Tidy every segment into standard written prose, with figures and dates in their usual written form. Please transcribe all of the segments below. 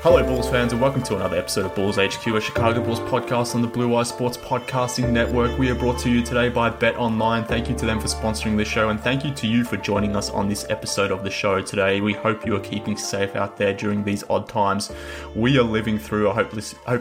Hello Bulls fans and welcome to another episode of Bulls HQ, a Chicago Bulls podcast on the Blue Wire Sports Podcasting Network. We are brought to you today by Bet Online. Thank you to them for sponsoring the show and thank you to you for joining us on this episode of the show today. We hope you are keeping safe out there during these odd times we are living through. I hope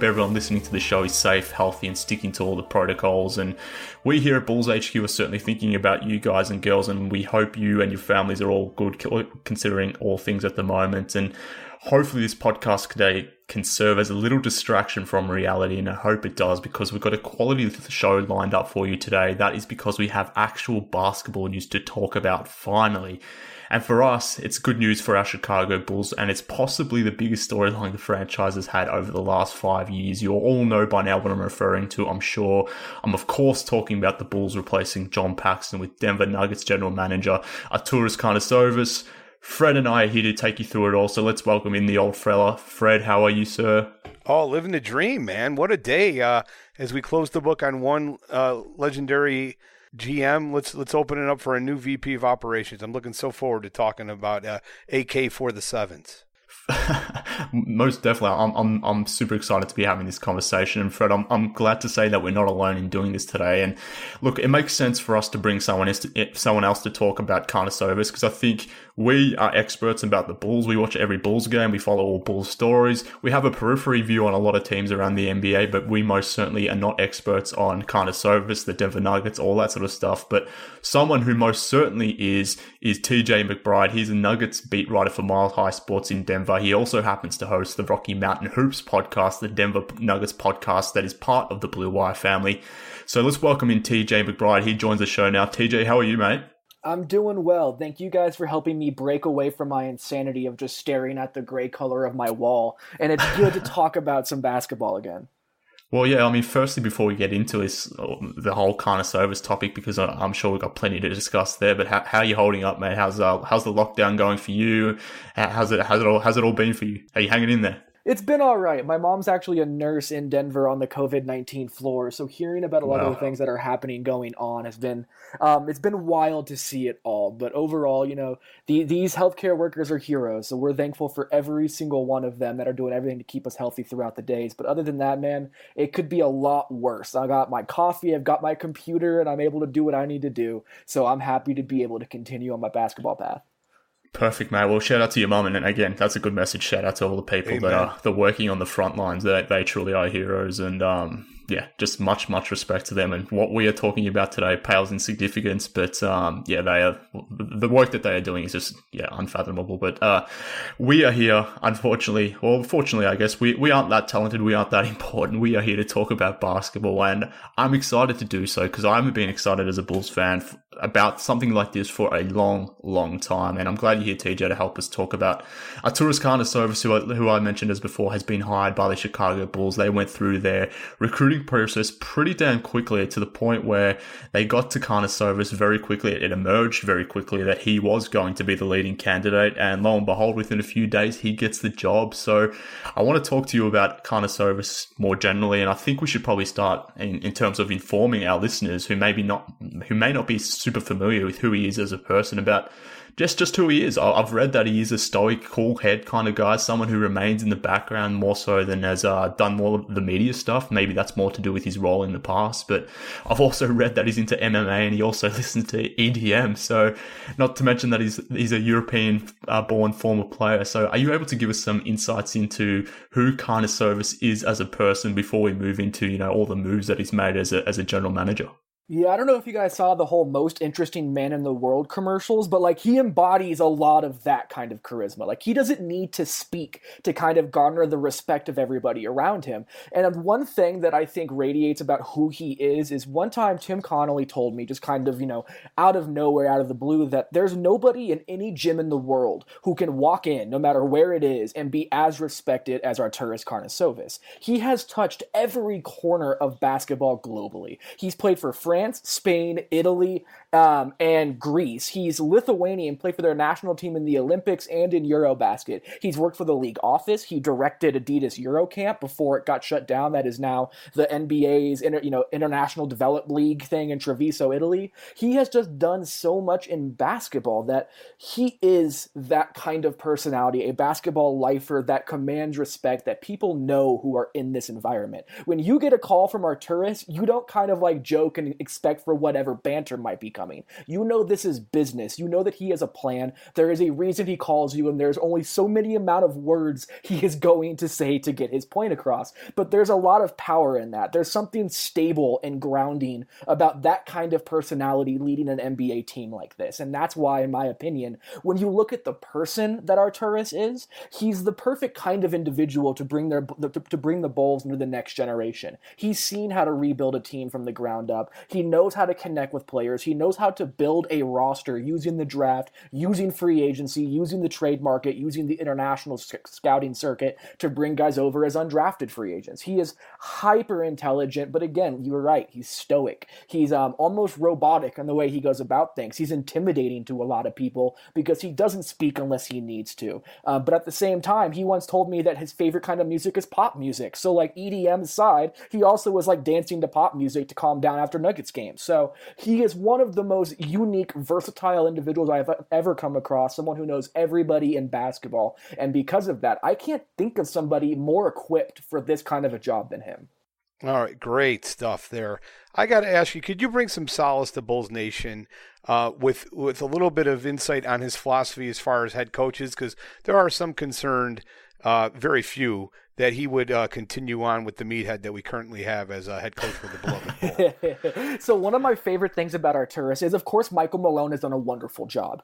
everyone listening to the show is safe, healthy and sticking to all the protocols, and we here at Bulls HQ are certainly thinking about you guys and girls, and we hope you and your families are all good considering all things at the moment. And hopefully this podcast today can serve as a little distraction from reality, and I hope it does, because we've got a quality show lined up for you today. That is because we have actual basketball news to talk about finally. And for us, it's good news for our Chicago Bulls, and it's possibly the biggest storyline the franchise has had over the last 5 years. You all know by now what I'm referring to, I'm sure. I'm, of course, talking about the Bulls replacing John Paxson with Denver Nuggets general manager Arturas Karnisovas. Fred and I are here to take you through it all, so let's welcome in the old fella. Fred, how are you, sir? Oh, living the dream, man. What a day. As we close the book on one legendary GM, let's open it up for a new VP of operations. I'm looking so forward to talking about AK for the Sevens. Most definitely. I'm super excited to be having this conversation, and Fred, I'm glad to say that we're not alone in doing this today. And look, it makes sense for us to bring someone else to talk about Karnisovas, because I think we are experts about the Bulls. We watch every Bulls game. We follow all Bulls stories. We have a periphery view on a lot of teams around the NBA, but we most certainly are not experts on Karnisovas, the Denver Nuggets, all that sort of stuff. But someone who most certainly is TJ McBride. He's a Nuggets beat writer for Mile High Sports in Denver. He also happens to host the Rocky Mountain Hoops podcast, the Denver Nuggets podcast that is part of the Blue Wire family. So let's welcome in TJ McBride. He joins the show now. TJ, how are you, mate? I'm doing well. Thank you guys for helping me break away from my insanity of just staring at the gray color of my wall. And it's good to talk about some basketball again. Well, yeah, I mean, firstly, before we get into this, the whole Karnisovas topic, because I'm sure we've got plenty to discuss there, but how are you holding up, mate? How's the lockdown going for you? How's it all been for you? Are you hanging in there? It's been all right. My mom's actually a nurse in Denver on the COVID-19 floor, so hearing about a lot of the things that are happening going on has been it's been wild to see it all. But overall, you know, these healthcare workers are heroes, so we're thankful for every single one of them that are doing everything to keep us healthy throughout the days. But other than that, man, it could be a lot worse. I got my coffee, I've got my computer, and I'm able to do what I need to do. So I'm happy to be able to continue on my basketball path. Perfect, mate. Well, shout out to your mum, and again, that's a good message. Shout out to all the people Amen. That are working on the front lines. They truly are heroes, and yeah, just much respect to them. And what we are talking about today pales in significance, but yeah, the work that they are doing is just unfathomable. But we are here, unfortunately, well, fortunately, I guess we aren't that talented, we aren't that important. We are here to talk about basketball, and I'm excited to do so because I haven't been excited as a Bulls fan about something like this for a long time. And I'm glad you're here, TJ, to help us talk about Arturas Karnisovas, who I mentioned as before has been hired by the Chicago Bulls. They went through their recruiting process pretty damn quickly, to the point where they got to Karnisovas very quickly. It emerged very quickly that he was going to be the leading candidate, and lo and behold, within a few days he gets the job. So I want to talk to you about Karnisovas more generally, and I think we should probably start in terms of informing our listeners who may not be super familiar with who he is as a person, about just who he is. I've read that he is a stoic, cool head kind of guy, someone who remains in the background more so than has done more of the media stuff. Maybe that's more to do with his role in the past, but I've also read that he's into MMA and he also listens to EDM. So not to mention that he's a European born former player. So are you able to give us some insights into who Karnisovas is as a person before we move into, you know, all the moves that he's made as a general manager? Yeah, I don't know if you guys saw the whole most interesting man in the world commercials, but like he embodies a lot of that kind of charisma. Like he doesn't need to speak to kind of garner the respect of everybody around him. And one thing that I think radiates about who he is one time Tim Connelly told me just kind of, you know, out of nowhere, out of the blue, that there's nobody in any gym in the world who can walk in, no matter where it is, and be as respected as Arturas Karnisovas. He has touched every corner of basketball globally. He's played for France, Spain, Italy, and Greece. He's Lithuanian, played for their national team in the Olympics and in Eurobasket. He's worked for the league office. He directed Adidas Eurocamp before it got shut down. That is now the NBA's International Development League thing in Treviso, Italy. He has just done so much in basketball that he is that kind of personality, a basketball lifer that commands respect, that people know who are in this environment. When you get a call from Arturas, you don't kind of like joke and expect for whatever banter might be coming. You know this is business. You know that he has a plan. There is a reason he calls you, and there's only so many amount of words he is going to say to get his point across. But there's a lot of power in that. There's something stable and grounding about that kind of personality leading an NBA team like this. And that's why, in my opinion, when you look at the person that Arturas is, he's the perfect kind of individual to bring the Bulls into the next generation. He's seen how to rebuild a team from the ground up. He knows how to connect with players. He knows how to build a roster using the draft, using free agency, using the trade market, using the international scouting circuit to bring guys over as undrafted free agents. He is hyper intelligent, but again, you were right. He's stoic. He's almost robotic in the way he goes about things. He's intimidating to a lot of people because he doesn't speak unless he needs to. But at the same time, he once told me that his favorite kind of music is pop music. So like EDM aside, he also was like dancing to pop music to calm down after Nuggets games. So he is one of the most unique, versatile individuals I've ever come across, someone who knows everybody in basketball. And because of that, I can't think of somebody more equipped for this kind of a job than him. All right, great stuff there. I got to ask you, could you bring some solace to Bulls Nation with a little bit of insight on his philosophy as far as head coaches? Because there are some concerned, very few, that he would continue on with the meathead that we currently have as a head coach for the beloved Bulls. So one of my favorite things about Arturas is, of course, Michael Malone has done a wonderful job.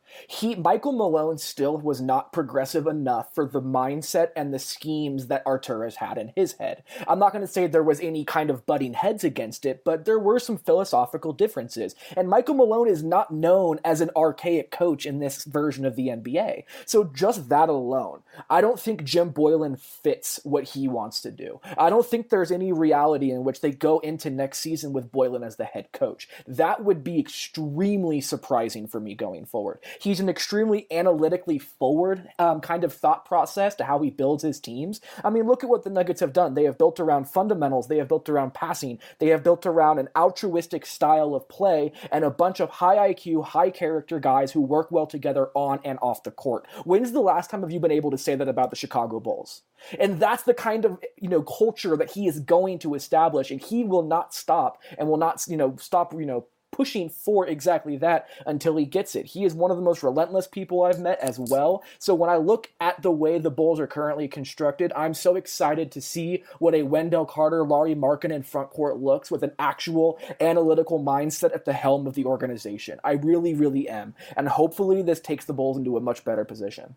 Michael Malone still was not progressive enough for the mindset and the schemes that Arturas had in his head. I'm not going to say there was any kind of butting heads against it, but there were some philosophical differences. And Michael Malone is not known as an archaic coach in this version of the NBA. So just that alone, I don't think Jim Boylen fits what he wants to do. I don't think there's any reality in which they go into next season with Boylen as the head coach. That would be extremely surprising for me going forward. He's an extremely analytically forward kind of thought process to how he builds his teams. I mean, look at what the Nuggets have done. They have built around fundamentals. They have built around passing. They have built around an altruistic style of play and a bunch of high IQ, high character guys who work well together on and off the court. When's the last time have you been able to say that about the Chicago Bulls? And that's the kind of, you know, culture that he is going to establish, and he will not stop and will not, you know, stop, you know, pushing for exactly that until he gets it. He is one of the most relentless people I've met as well. So when I look at the way the Bulls are currently constructed, I'm so excited to see what a Wendell Carter, Lauri Markkanen front court looks with an actual analytical mindset at the helm of the organization. I really, really am. And hopefully this takes the Bulls into a much better position.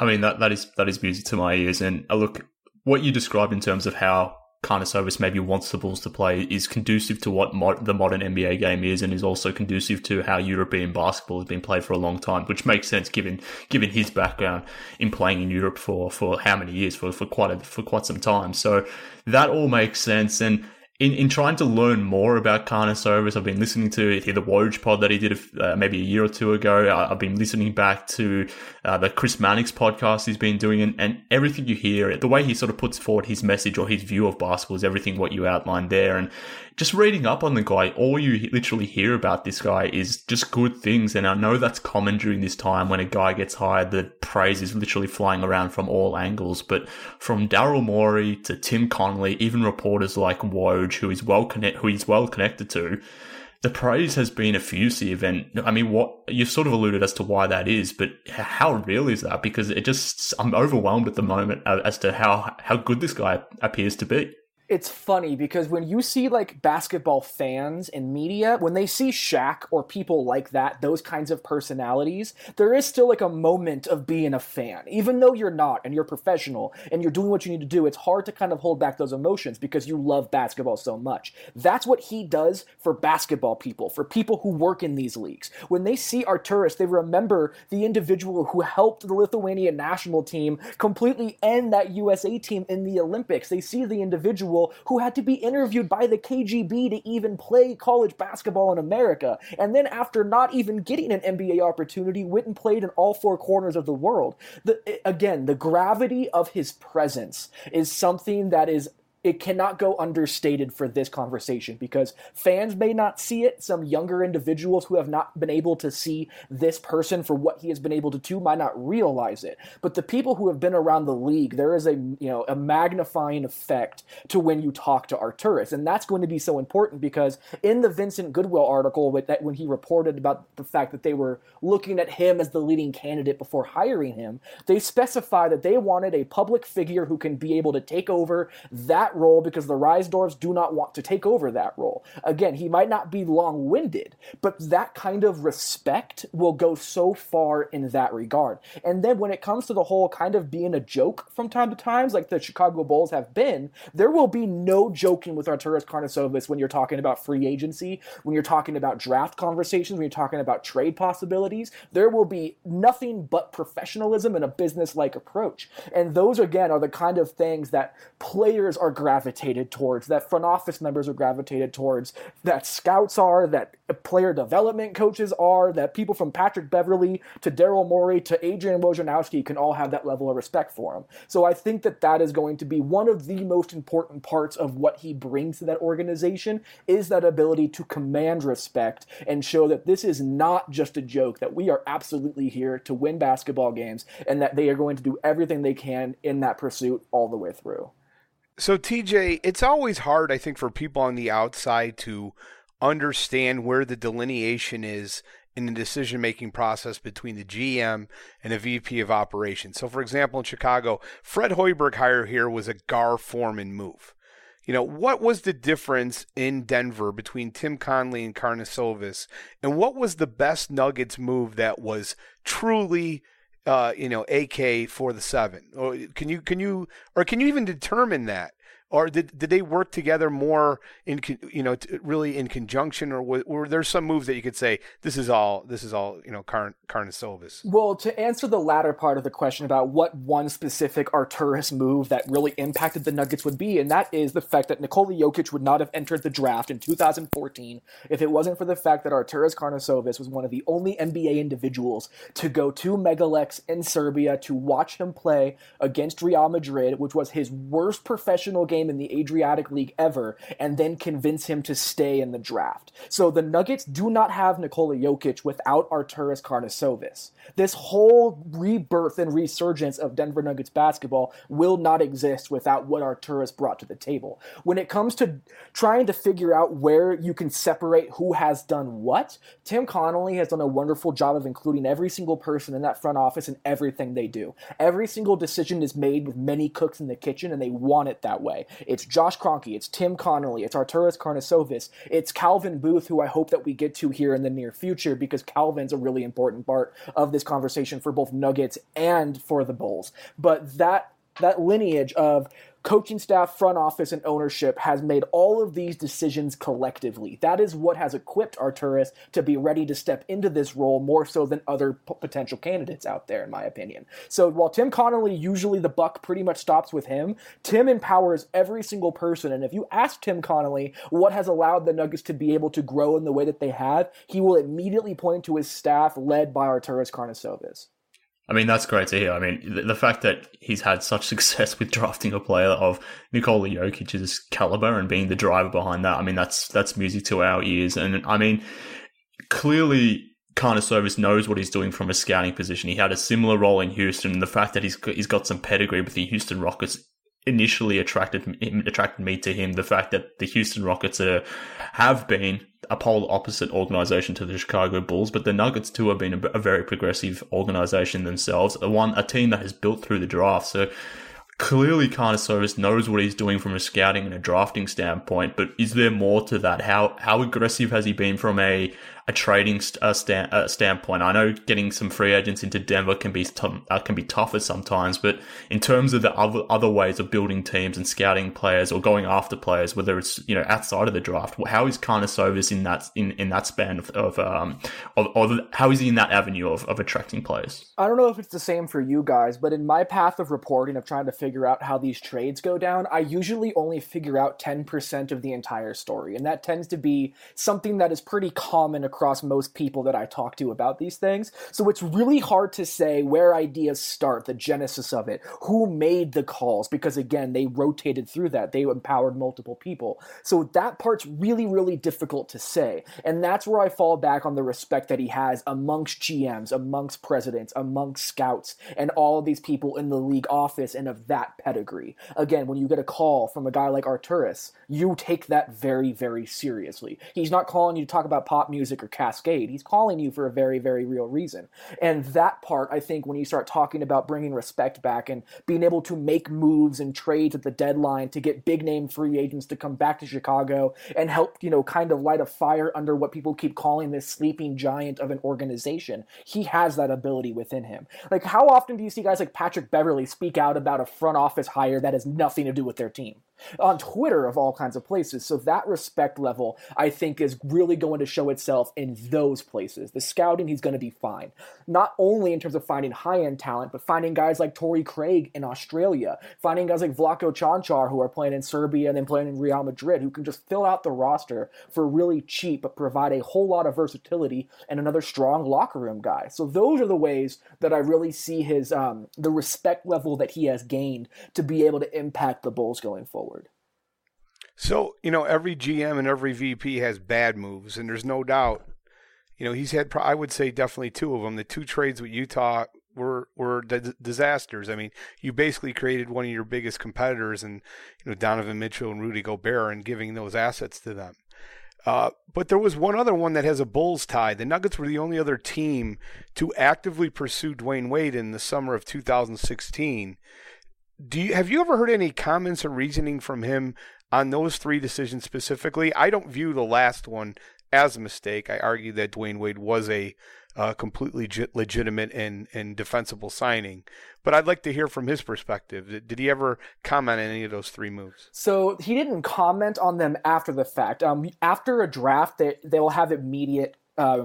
I mean, that is music to my ears. And look, what you described in terms of how Karnisovas maybe wants the Bulls to play is conducive to what the modern NBA game is, and is also conducive to how European basketball has been played for a long time, which makes sense given his background in playing in Europe for how many years, for quite some time. So that all makes sense. And in trying to learn more about Karnisovas, I've been listening to the Woj pod that he did maybe a year or two ago. I've been listening back to the Chris Mannix podcast he's been doing, and everything you hear, the way he sort of puts forward his message or his view of basketball is everything what you outlined there. And just reading up on the guy, all you literally hear about this guy is just good things. And I know that's common during this time when a guy gets hired, the praise is literally flying around from all angles. But from Daryl Morey to Tim Connelly, even reporters like Woj, who he's well connected to, the praise has been effusive. And I mean, what you've sort of alluded as to why that is, but how real is that? Because I'm overwhelmed at the moment as to how good this guy appears to be. It's funny because when you see like basketball fans and media, when they see Shaq or people like that, those kinds of personalities, there is still like a moment of being a fan. Even though you're not and you're professional and you're doing what you need to do, it's hard to kind of hold back those emotions because you love basketball so much. That's what he does for basketball people, for people who work in these leagues. When they see Arturas, they remember the individual who helped the Lithuanian national team completely end that USA team in the Olympics. They see the individual who had to be interviewed by the KGB to even play college basketball in America, and then after not even getting an NBA opportunity, went and played in all four corners of the world. Again, the gravity of his presence is something that is, it cannot go understated for this conversation because fans may not see it. Some younger individuals who have not been able to see this person for what he has been able to do might not realize it. But the people who have been around the league, there is a magnifying effect to when you talk to Arturas. And that's going to be so important because in the Vincent Goodwill article with that, when he reported about the fact that they were looking at him as the leading candidate before hiring him, they specified that they wanted a public figure who can be able to take over that role because the Reisdorfs do not want to take over that role. Again, he might not be long-winded, but that kind of respect will go so far in that regard. And then when it comes to the whole kind of being a joke from time to time, like the Chicago Bulls have been, there will be no joking with Arturas Karnisovas when you're talking about free agency, when you're talking about draft conversations, when you're talking about trade possibilities. There will be nothing but professionalism and a business-like approach. And those, again, are the kind of things that players are gravitated towards, that front office members are gravitated towards, that scouts are, that player development coaches are, that people from Patrick Beverley to Daryl Morey to Adrian Wojnarowski can all have that level of respect for him. So I think that that is going to be one of the most important parts of what he brings to that organization, is that ability to command respect and show that this is not just a joke, that we are absolutely here to win basketball games and that they are going to do everything they can in that pursuit all the way through. So, TJ, it's always hard, I think, for people on the outside to understand where the delineation is in the decision-making process between the GM and a VP of operations. So, for example, in Chicago, Fred Hoiberg hire here was a Gar Forman move. You know, what was the difference in Denver between Tim Connelly and Karnisovas, and what was the best Nuggets move that was truly AK for the seven? Or can you even determine that? Or did they work together more really in conjunction, or were there some moves that you could say this is all Karnisovas? Well, to answer the latter part of the question about what one specific Arturas move that really impacted the Nuggets would be, and that is the fact that Nikola Jokic would not have entered the draft in 2014 if it wasn't for the fact that Arturas Karnisovas was one of the only NBA individuals to go to Megalex in Serbia to watch him play against Real Madrid, which was his worst professional game in the Adriatic League ever, and then convince him to stay in the draft. So the Nuggets do not have Nikola Jokic without Arturas Karnisovas. This whole rebirth and resurgence of Denver Nuggets basketball will not exist without what Arturas brought to the table. When it comes to trying to figure out where you can separate who has done what, Tim Connelly has done a wonderful job of including every single person in that front office and everything they do. Every single decision is made with many cooks in the kitchen, and they want it that way. It's Josh Kroenke, it's Tim Connelly, it's Arturas Karnisovas, it's Calvin Booth, who I hope that we get to here in the near future, because Calvin's a really important part of this conversation for both Nuggets and for the Bulls. But that lineage of coaching staff, front office, and ownership has made all of these decisions collectively. That is what has equipped Arturas to be ready to step into this role more so than other potential candidates out there, in my opinion. So while Tim Connelly, usually the buck pretty much stops with him, Tim empowers every single person. And if you ask Tim Connelly what has allowed the Nuggets to be able to grow in the way that they have, he will immediately point to his staff led by Arturas Karnisovas. I mean, that's great to hear. I mean, the fact that he's had such success with drafting a player of Nikola Jokic's caliber and being the driver behind that, I mean, that's music to our ears. And I mean, clearly Karnisovas knows what he's doing from a scouting position. He had a similar role in Houston, and the fact that he's got some pedigree with the Houston Rockets initially attracted me to him. The fact that the Houston Rockets have been a polar opposite organization to the Chicago Bulls, but the Nuggets too have been a very progressive organization themselves, a team that has built through the draft. So Clearly, Karnisovas knows what he's doing from a scouting and a drafting standpoint, but is there more to that? How aggressive has he been from a trading standpoint? I know getting some free agents into Denver can be tougher sometimes, but in terms of the other ways of building teams and scouting players or going after players, whether it's outside of the draft, how is Karnisovas in that that span of how is he in that avenue of attracting players? I don't know if it's the same for you guys, but in my path of reporting of trying to figure out how these trades go down, I usually only figure out 10% of the entire story. And that tends to be something that is pretty common across most people that I talk to about these things. So it's really hard to say where ideas start, the genesis of it, who made the calls, because again, they rotated through that. They empowered multiple people. So that part's really, really difficult to say. And that's where I fall back on the respect that he has amongst GMs, amongst presidents, amongst scouts, and all of these people in the league office and of that pedigree. Again, when you get a call from a guy like Arturas, you take that very, very seriously. He's not calling you to talk about pop music or Cascade. He's calling you for a very, very real reason. And that part, I think, when you start talking about bringing respect back and being able to make moves and trades at the deadline to get big-name free agents to come back to Chicago and help, kind of light a fire under what people keep calling this sleeping giant of an organization, he has that ability within him. Like, how often do you see guys like Patrick Beverley speak out about a front office hire that has nothing to do with their team on Twitter of all kinds of places? So that respect level, I think, is really going to show itself in those places. The scouting, he's going to be fine. Not only in terms of finding high-end talent, but finding guys like Torrey Craig in Australia, finding guys like Vlaco Čančar who are playing in Serbia and then playing in Real Madrid, who can just fill out the roster for really cheap, but provide a whole lot of versatility and another strong locker room guy. So those are the ways that I really see his the respect level that he has gained to be able to impact the Bulls going forward. So, every GM and every VP has bad moves, and there's no doubt, he's had, I would say, definitely two of them. The two trades with Utah were disasters. I mean, you basically created one of your biggest competitors in, Donovan Mitchell and Rudy Gobert and giving those assets to them. But there was one other one that has a Bulls tie. The Nuggets were the only other team to actively pursue Dwayne Wade in the summer of 2016. Have you ever heard any comments or reasoning from him on those three decisions specifically? I don't view the last one as a mistake. I argue that Dwayne Wade was a completely legitimate and defensible signing. But I'd like to hear from his perspective. Did he ever comment on any of those three moves? So he didn't comment on them after the fact. After a draft, they will have immediate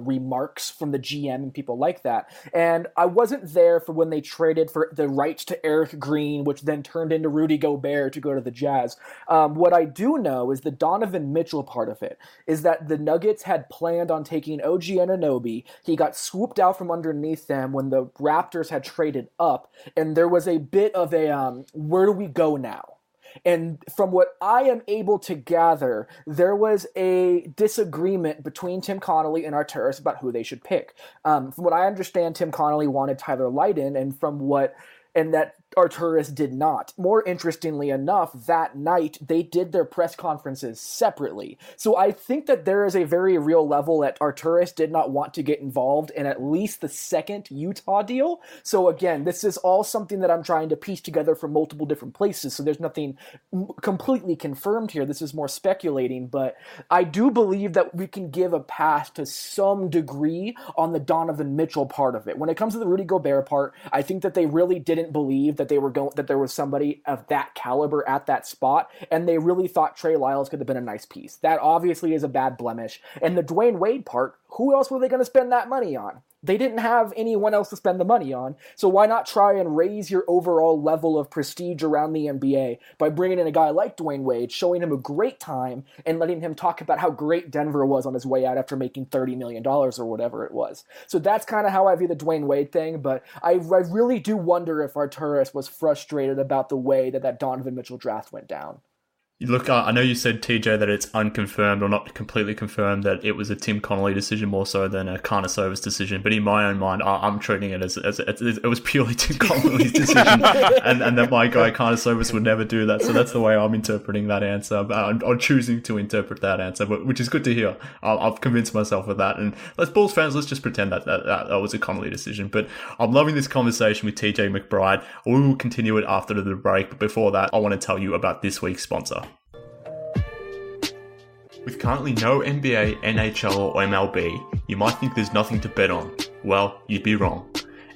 remarks from the GM and people like that. And I wasn't there for when they traded for the rights to Eric Green, which then turned into Rudy Gobert to go to the Jazz. What I do know is the Donovan Mitchell part of it is that the Nuggets had planned on taking OG Anunoby. He got swooped out from underneath them when the Raptors had traded up. And there was a bit of a, where do we go now? And from what I am able to gather, there was a disagreement between Tim Connelly and Arturas about who they should pick. From what I understand, Tim Connelly wanted Tyler Lydon, and that Arturas did not. More interestingly enough, that night, they did their press conferences separately. So I think that there is a very real level that Arturas did not want to get involved in at least the second Utah deal. So again, this is all something that I'm trying to piece together from multiple different places. So there's nothing completely confirmed here. This is more speculating, but I do believe that we can give a pass to some degree on the Donovan Mitchell part of it. When it comes to the Rudy Gobert part, I think that they really didn't believe that that there was somebody of that caliber at that spot, and they really thought Trey Lyles could have been a nice piece. That obviously is a bad blemish. And the Dwayne Wade part, who else were they going to spend that money on? They didn't have anyone else to spend the money on, so why not try and raise your overall level of prestige around the NBA by bringing in a guy like Dwayne Wade, showing him a great time, and letting him talk about how great Denver was on his way out after making $30 million or whatever it was. So that's kind of how I view the Dwayne Wade thing, but I really do wonder if Arturas was frustrated about the way that Donovan Mitchell draft went down. Look, I know you said, TJ, that it's unconfirmed or not completely confirmed that it was a Tim Connelly decision more so than a Karnisovas decision. But in my own mind, I'm treating it as it was purely Tim Connelly's decision and that my guy Karnisovas would never do that. So that's the way I'm interpreting that answer. I'm choosing to interpret that answer, which is good to hear. I've convinced myself of that. And let's, Bulls fans, let's just pretend that was a Connelly decision. But I'm loving this conversation with TJ McBride. We will continue it after the break. But before that, I want to tell you about this week's sponsor. With currently no NBA, NHL, or MLB, you might think there's nothing to bet on. Well, you'd be wrong.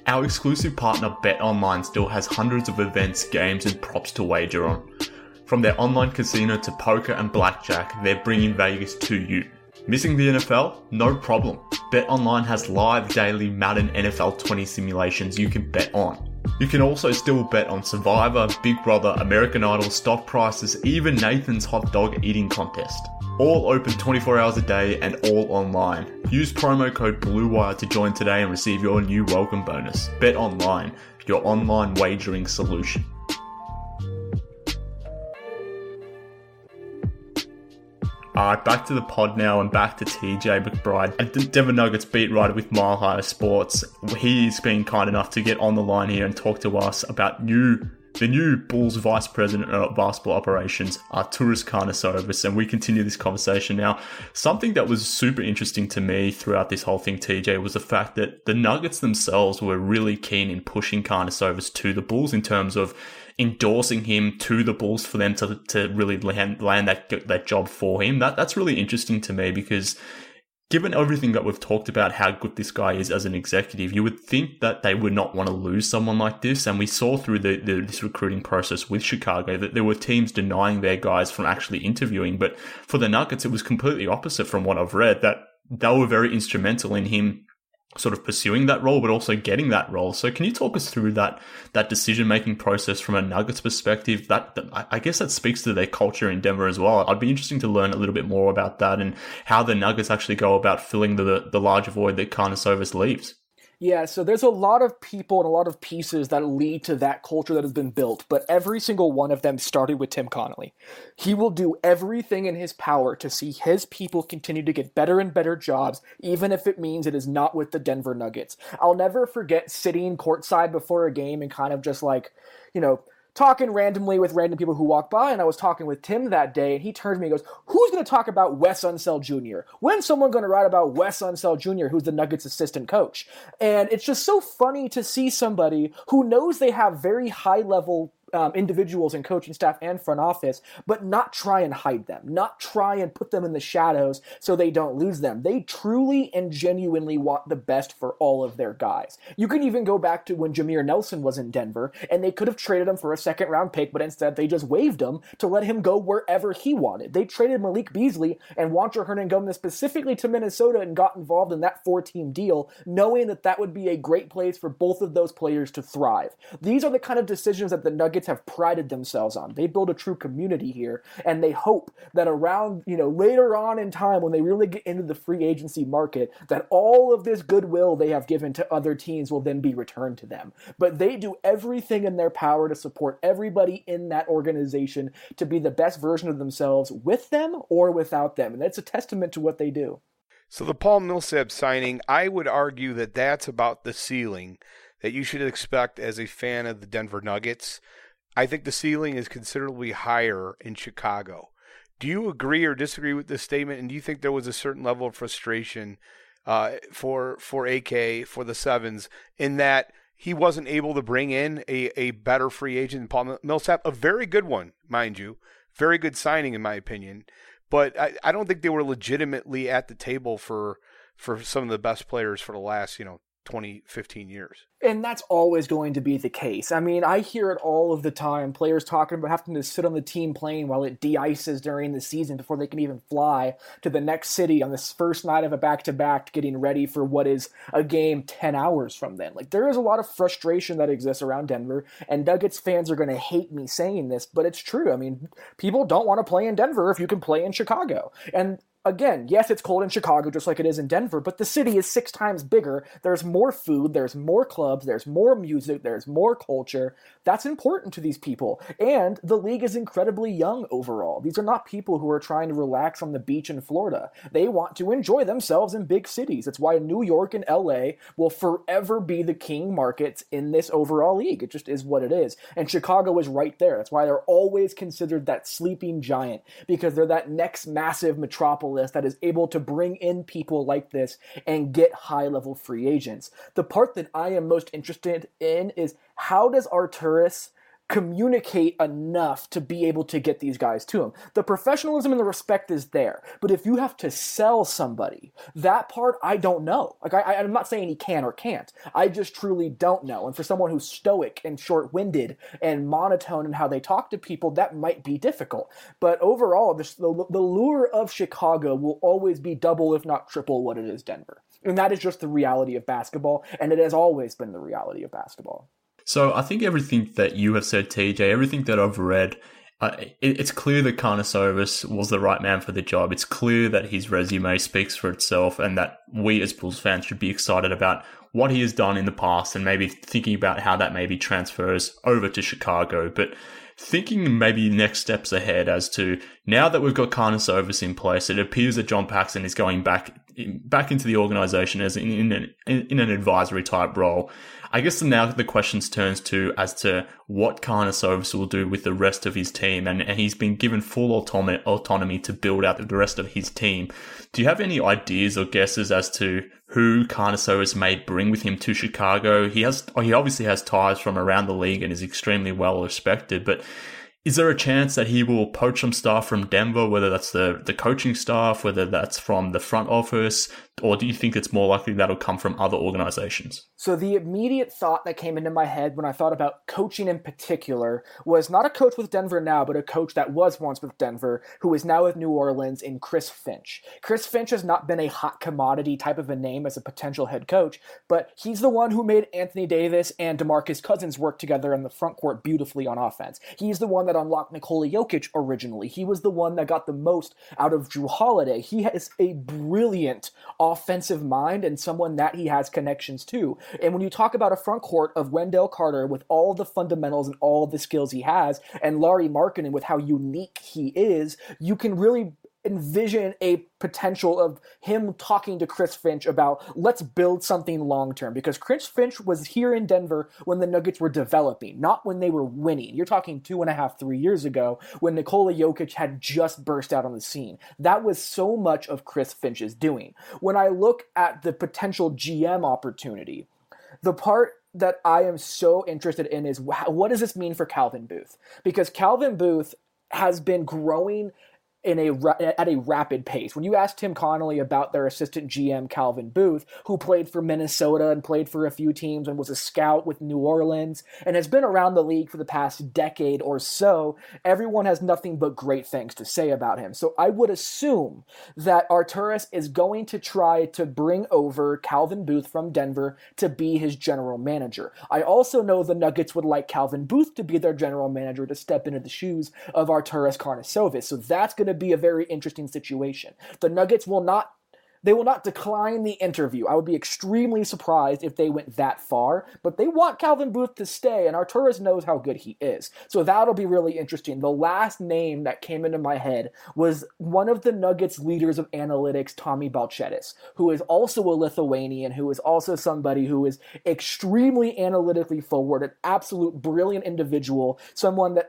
Our exclusive partner Bet Online still has hundreds of events, games, and props to wager on. From their online casino to poker and blackjack, they're bringing Vegas to you. Missing the NFL? No problem. Bet Online has live daily Madden NFL 20 simulations you can bet on. You can also still bet on Survivor, Big Brother, American Idol, stock prices, even Nathan's hot dog eating contest. All open 24 hours a day and all online. Use promo code BlueWire to join today and receive your new welcome bonus. Bet Online, your online wagering solution. Alright, back to the pod now and back to TJ McBride. And the Denver Nuggets beat writer with Mile High Sports. He's been kind enough to get on the line here and talk to us about the new Bulls Vice President of Basketball Operations, Arturas Karnisovas, and we continue this conversation now. Something that was super interesting to me throughout this whole thing, TJ, was the fact that the Nuggets themselves were really keen in pushing Karnisovas to the Bulls in terms of endorsing him to the Bulls for them to really land that job for him. That's really interesting to me because given everything that we've talked about, how good this guy is as an executive, you would think that they would not want to lose someone like this. And we saw through this recruiting process with Chicago that there were teams denying their guys from actually interviewing. But for the Nuggets, it was completely opposite from what I've read, that they were very instrumental in him sort of pursuing that role, but also getting that role. So can you talk us through that decision-making process from a Nuggets perspective? I guess that speaks to their culture in Denver as well. I'd be interested to learn a little bit more about that and how the Nuggets actually go about filling the larger void that Karnisovas leaves. Yeah, so there's a lot of people and a lot of pieces that lead to that culture that has been built, but every single one of them started with Tim Connelly. He will do everything in his power to see his people continue to get better and better jobs, even if it means it is not with the Denver Nuggets. I'll never forget sitting courtside before a game and kind of just like, you know, talking randomly with random people who walk by, and I was talking with Tim that day, and he turns to me and goes, who's going to talk about Wes Unseld Jr.? When's someone going to write about Wes Unseld Jr., who's the Nuggets assistant coach? And it's just so funny to see somebody who knows they have very high-level individuals and coaching staff and front office, but not try and hide them, not try and put them in the shadows so they don't lose them. They truly and genuinely want the best for all of their guys. You can even go back to when Jameer Nelson was in Denver, and they could have traded him for a second round pick, but instead they just waived him to let him go wherever he wanted. They traded Malik Beasley and Juancho Hernangomez specifically to Minnesota and got involved in that 4-team deal, knowing that would be a great place for both of those players to thrive. These are the kind of decisions that the Nuggets have prided themselves on. They build a true community here, and they hope that around, you know, later on in time when they really get into the free agency market, that all of this goodwill they have given to other teams will then be returned to them. But they do everything in their power to support everybody in that organization to be the best version of themselves with them or without them. And that's a testament to what they do. So the Paul Millsap signing, I would argue that that's about the ceiling that you should expect as a fan of the Denver Nuggets. I think the ceiling is considerably higher in Chicago. Do you agree or disagree with this statement? And do you think there was a certain level of frustration for AK, for the Sevens, in that he wasn't able to bring in a better free agent, Paul Millsap, a very good one, mind you, very good signing in my opinion. But I don't think they were legitimately at the table for some of the best players for the last, 15 years. And that's always going to be the case. I mean, I hear it all of the time, players talking about having to sit on the team plane while it de-ices during the season before they can even fly to the next city on this first night of a back-to-back, getting ready for what is a game 10 hours from then. Like, there is a lot of frustration that exists around Denver, and Nuggets fans are going to hate me saying this, but it's true. I mean, people don't want to play in Denver if you can play in Chicago. And again, yes, it's cold in Chicago just like it is in Denver, but the city is 6 times bigger. There's more food, there's more clubs, there's more music, there's more culture. That's important to these people. And the league is incredibly young overall. These are not people who are trying to relax on the beach in Florida. They want to enjoy themselves in big cities. It's why New York and LA will forever be the king markets in this overall league. It just is what it is. And Chicago is right there. That's why they're always considered that sleeping giant, because they're that next massive metropolis that is able to bring in people like this and get high-level free agents. The part that I am most interested in is, how does Arturas communicate enough to be able to get these guys to him? The professionalism and the respect is there, but if you have to sell somebody, that part I don't know. Like, I'm not saying he can or can't. I just truly don't know. And for someone who's stoic and short-winded and monotone in how they talk to people, that might be difficult. But overall, the lure of Chicago will always be double, if not triple, what it is Denver. And that is just the reality of basketball, and it has always been the reality of basketball. So I think everything that you have said, TJ, everything that I've read, it's clear that Karnisovas was the right man for the job. It's clear that his resume speaks for itself and that we as Bulls fans should be excited about what he has done in the past and maybe thinking about how that maybe transfers over to Chicago. But thinking maybe next steps ahead as to, now that we've got Karnisovas in place, it appears that John Paxson is going back into the organization as in an advisory type role. I guess now the question turns to as to what Karnisovas will do with the rest of his team, and he's been given full autonomy to build out the rest of his team. Do you have any ideas or guesses as to who Karnisovas may bring with him to Chicago? He obviously has ties from around the league and is extremely well respected, but is there a chance that he will poach some staff from Denver, whether that's the coaching staff, whether that's from the front office, or do you think it's more likely that'll come from other organizations? So the immediate thought that came into my head when I thought about coaching in particular was not a coach with Denver now, but a coach that was once with Denver, who is now with New Orleans, in Chris Finch. Chris Finch has not been a hot commodity type of a name as a potential head coach, but he's the one who made Anthony Davis and DeMarcus Cousins work together in the front court beautifully on offense. He's the one that unlocked Nikola Jokic originally. He was the one that got the most out of Drew Holiday. He has a brilliant offensive mind and someone that he has connections to. And when you talk about a front court of Wendell Carter with all the fundamentals and all the skills he has, and Lauri Markkanen with how unique he is, you can really envision a potential of him talking to Chris Finch about, let's build something long-term, because Chris Finch was here in Denver when the Nuggets were developing, not when they were winning. You're talking 2.5, 3 years ago when Nikola Jokic had just burst out on the scene. That was so much of Chris Finch's doing. When I look at the potential GM opportunity, the part that I am so interested in is, what does this mean for Calvin Booth? Because Calvin Booth has been growing at a rapid pace. When you ask Tim Connelly about their assistant GM, Calvin Booth, who played for Minnesota and played for a few teams and was a scout with New Orleans and has been around the league for the past decade or so, everyone has nothing but great things to say about him. So I would assume that Arturas is going to try to bring over Calvin Booth from Denver to be his general manager. I also know the Nuggets would like Calvin Booth to be their general manager, to step into the shoes of Arturas Karnisovas. So that's going to be a very interesting situation. The Nuggets will not decline the interview. I would be extremely surprised if they went that far, but they want Calvin Booth to stay, and Arturas knows how good he is. So that'll be really interesting. The last name that came into my head was one of the Nuggets' leaders of analytics, Tommy Balcetis, who is also a Lithuanian, who is also somebody who is extremely analytically forward, an absolute brilliant individual, someone that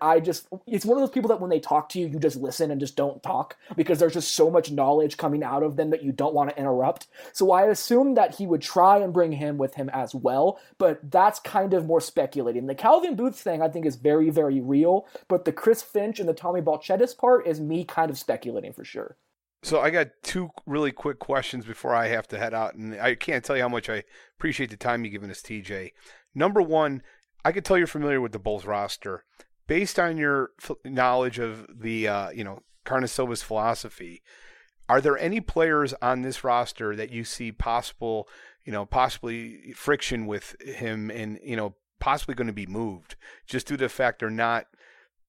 it's one of those people that when they talk to you, you just listen and just don't talk, because there's just so much knowledge coming out of them that you don't want to interrupt. So I assumed that he would try and bring him with him as well, but that's kind of more speculating. The Calvin Booth thing I think is very, very real, but the Chris Finch and the Tommy Balcetis part is me kind of speculating for sure. So I got 2 really quick questions before I have to head out, and I can't tell you how much I appreciate the time you've given us, TJ. Number 1, I could tell you're familiar with the Bulls roster. Based on your knowledge of the, Karnisovas philosophy, are there any players on this roster that you see possibly friction with him and, possibly going to be moved just due to the fact they're not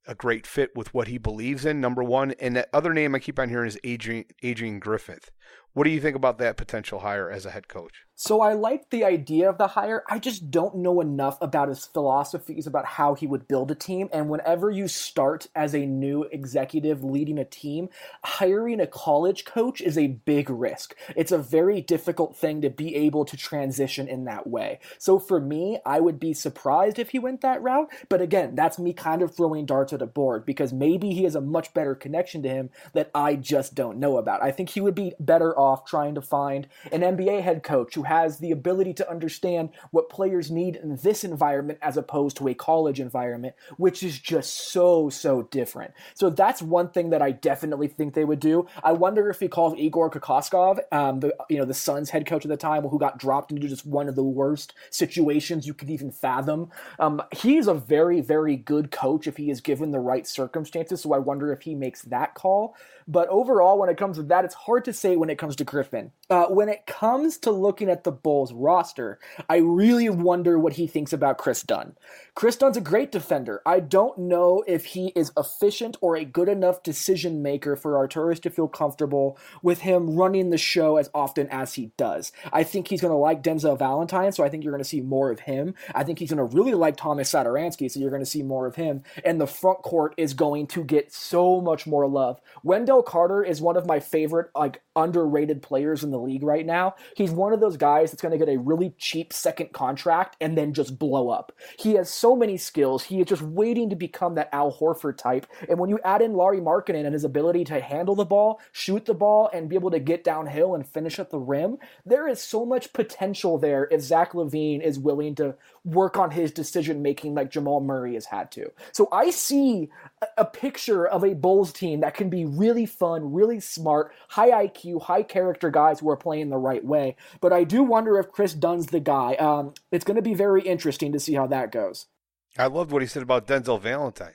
a great fit with what he believes in, number one. And that other name I keep on hearing is Adrian Griffith. What do you think about that potential hire as a head coach? So I like the idea of the hire. I just don't know enough about his philosophies about how he would build a team. And whenever you start as a new executive leading a team, hiring a college coach is a big risk. It's a very difficult thing to be able to transition in that way. So for me, I would be surprised if he went that route. But again, that's me kind of throwing darts at a board because maybe he has a much better connection to him that I just don't know about. I think he would be better off trying to find an NBA head coach who has the ability to understand what players need in this environment as opposed to a college environment, which is just so different. So that's one thing that I definitely think they would do. I wonder if he calls Igor Kokoskov, the Suns head coach at the time, who got dropped into just one of the worst situations you could even fathom. He's a very, very good coach if he is given the right circumstances, so I wonder if he makes that call. But overall, when it comes to that, it's hard to say when it comes to Griffin. When it comes to looking at the Bulls roster, I really wonder what he thinks about Chris Dunn. Chris Dunn's a great defender. I don't know if he is efficient or a good enough decision maker for Arturas to feel comfortable with him running the show as often as he does. I think he's going to like Denzel Valentine, so I think you're going to see more of him. I think he's going to really like Thomas Satoransky, so you're going to see more of him. And the front court is going to get so much more love. Wendell Carter is one of my favorite, underrated players in the league right now. He's one of those guys that's going to get a really cheap second contract and then just blow up. He has so many skills. He is just waiting to become that Al Horford type. And when you add in Lauri Markkanen and his ability to handle the ball, shoot the ball, and be able to get downhill and finish at the rim, there is so much potential there if Zach LaVine is willing to work on his decision making like Jamal Murray has had to. So I see a picture of a Bulls team that can be really fun, really smart, high IQ, high character guys who are playing the right way. But I do wonder if Chris Dunn's the guy. It's going to be very interesting to see how that goes. I loved what he said about Denzel Valentine.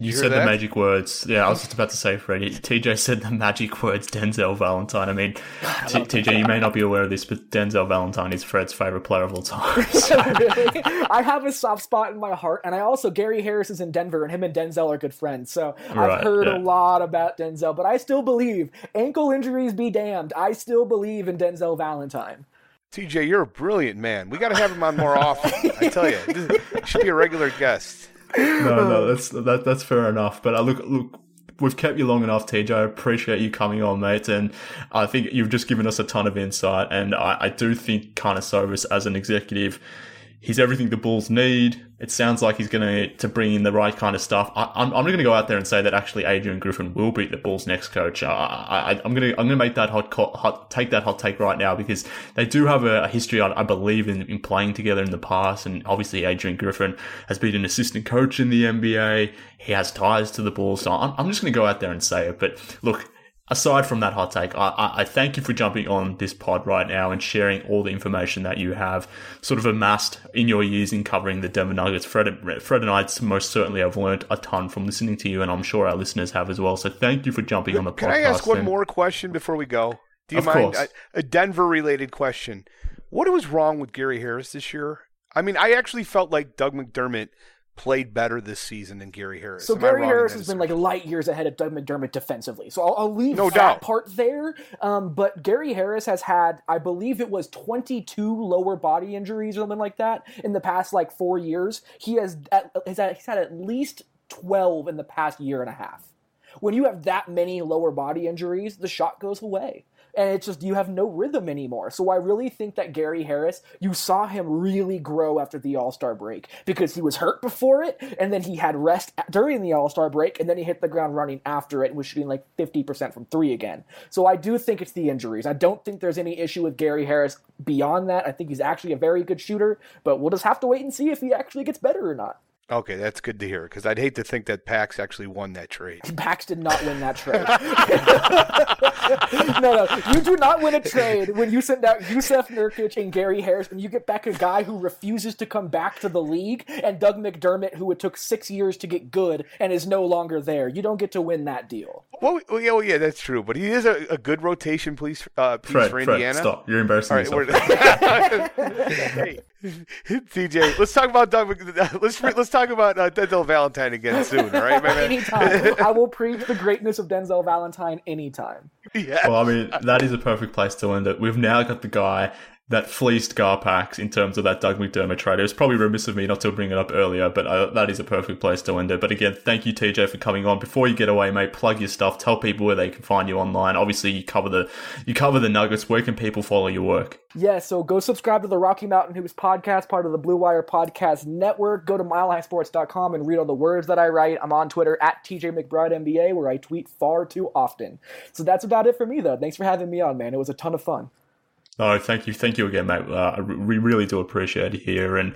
You said that? The magic words. Yeah, I was just about to say, Freddie. TJ said the magic words, Denzel Valentine. I mean, TJ, you may not be aware of this, but Denzel Valentine is Fred's favorite player of all time. So. Really? I have a soft spot in my heart, and I also, Gary Harris is in Denver, and him and Denzel are good friends. So I've heard a lot about Denzel, but I still believe, ankle injuries be damned, I still believe in Denzel Valentine. TJ, you're a brilliant man. We got to have him on more often, I tell you. He should be a regular guest. No, that's fair enough. But look, we've kept you long enough, TJ. I appreciate you coming on, mate. And I think you've just given us a ton of insight. And I do think Karnisovas, as an executive, he's everything the Bulls need. It sounds like he's going to bring in the right kind of stuff. I'm not going to go out there and say that actually Adrian Griffin will be the Bulls' next coach. I'm going to make that hot take right now because they do have a history, I believe, in playing together in the past. And obviously, Adrian Griffin has been an assistant coach in the NBA. He has ties to the Bulls. So I'm just going to go out there and say it. But look, aside from that hot take, I thank you for jumping on this pod right now and sharing all the information that you have sort of amassed in your years in covering the Denver Nuggets. Fred and I most certainly have learned a ton from listening to you, and I'm sure our listeners have as well. So thank you for jumping on the podcast. Can I ask one more question before we go? Do you mind? A Denver-related question. What was wrong with Gary Harris this year? I mean, I actually felt like Doug McDermott played better this season than Gary Harris. So Gary Harris has been like light years ahead of Doug McDermott defensively. So I'll leave that part there. But Gary Harris has had, I believe it was 22 lower body injuries or something like that in the past like 4 years. He's had at least 12 in the past year and a half. When you have that many lower body injuries, the shot goes away. And it's just, you have no rhythm anymore. So I really think that Gary Harris, you saw him really grow after the All-Star break because he was hurt before it, and then he had rest during the All-Star break, and then he hit the ground running after it and was shooting like 50% from three again. So I do think it's the injuries. I don't think there's any issue with Gary Harris beyond that. I think he's actually a very good shooter, but we'll just have to wait and see if he actually gets better or not. Okay, that's good to hear, because I'd hate to think that Pax actually won that trade. Pax did not win that trade. No, you do not win a trade when you send out Jusuf Nurkic and Gary Harris, and you get back a guy who refuses to come back to the league, and Doug McDermott, who it took 6 years to get good and is no longer there. You don't get to win that deal. Well, yeah, that's true, but he is a good rotation piece for Indiana. Stop. You're embarrassing yourself. All right, TJ, let's talk about Doug. Let's talk talk about Denzel Valentine again soon, right? Anytime. I will preach the greatness of Denzel Valentine anytime. Yeah. Well, I mean, that is a perfect place to end it. We've now got the guy that fleeced Garpax in terms of that Doug McDermott trade. It was probably remiss of me not to bring it up earlier, but that is a perfect place to end it. But again, thank you, TJ, for coming on. Before you get away, mate, plug your stuff. Tell people where they can find you online. Obviously, you cover the Nuggets. Where can people follow your work? Yeah, so go subscribe to the Rocky Mountain Hoops podcast, part of the Blue Wire Podcast Network. Go to milehighsports.com and read all the words that I write. I'm on Twitter at TJ McBride NBA, where I tweet far too often. So that's about it for me, though. Thanks for having me on, man. It was a ton of fun. No, thank you again, mate. We really do appreciate it here, and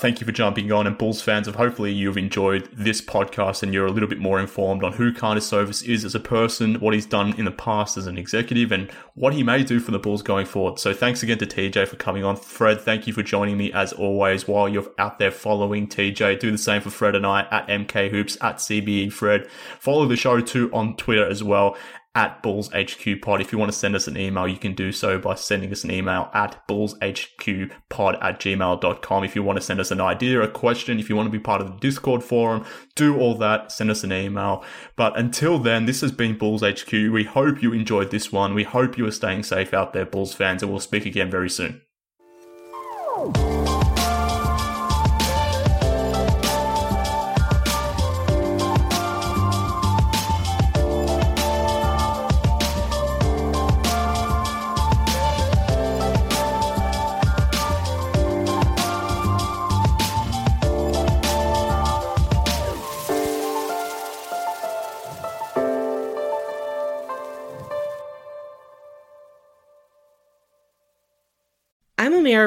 thank you for jumping on. And Bulls fans, hopefully you've enjoyed this podcast and you're a little bit more informed on who Karnisovas is as a person, what he's done in the past as an executive, and what he may do for the Bulls going forward. So thanks again to TJ for coming on. Fred, thank you for joining me as always. While you're out there following TJ, do the same for Fred and I at MK Hoops, at CBE Fred. Follow the show too on Twitter as well, at Bulls HQ Pod. If you want to send us an email, you can do so by sending us an email at bullshqpod@gmail.com. If you want to send us an idea, a question, if you want to be part of the Discord forum, do all that. Send us an email. But until then, this has been Bulls HQ. We hope you enjoyed this one. We hope you are staying safe out there, Bulls fans, and we'll speak again very soon. Mira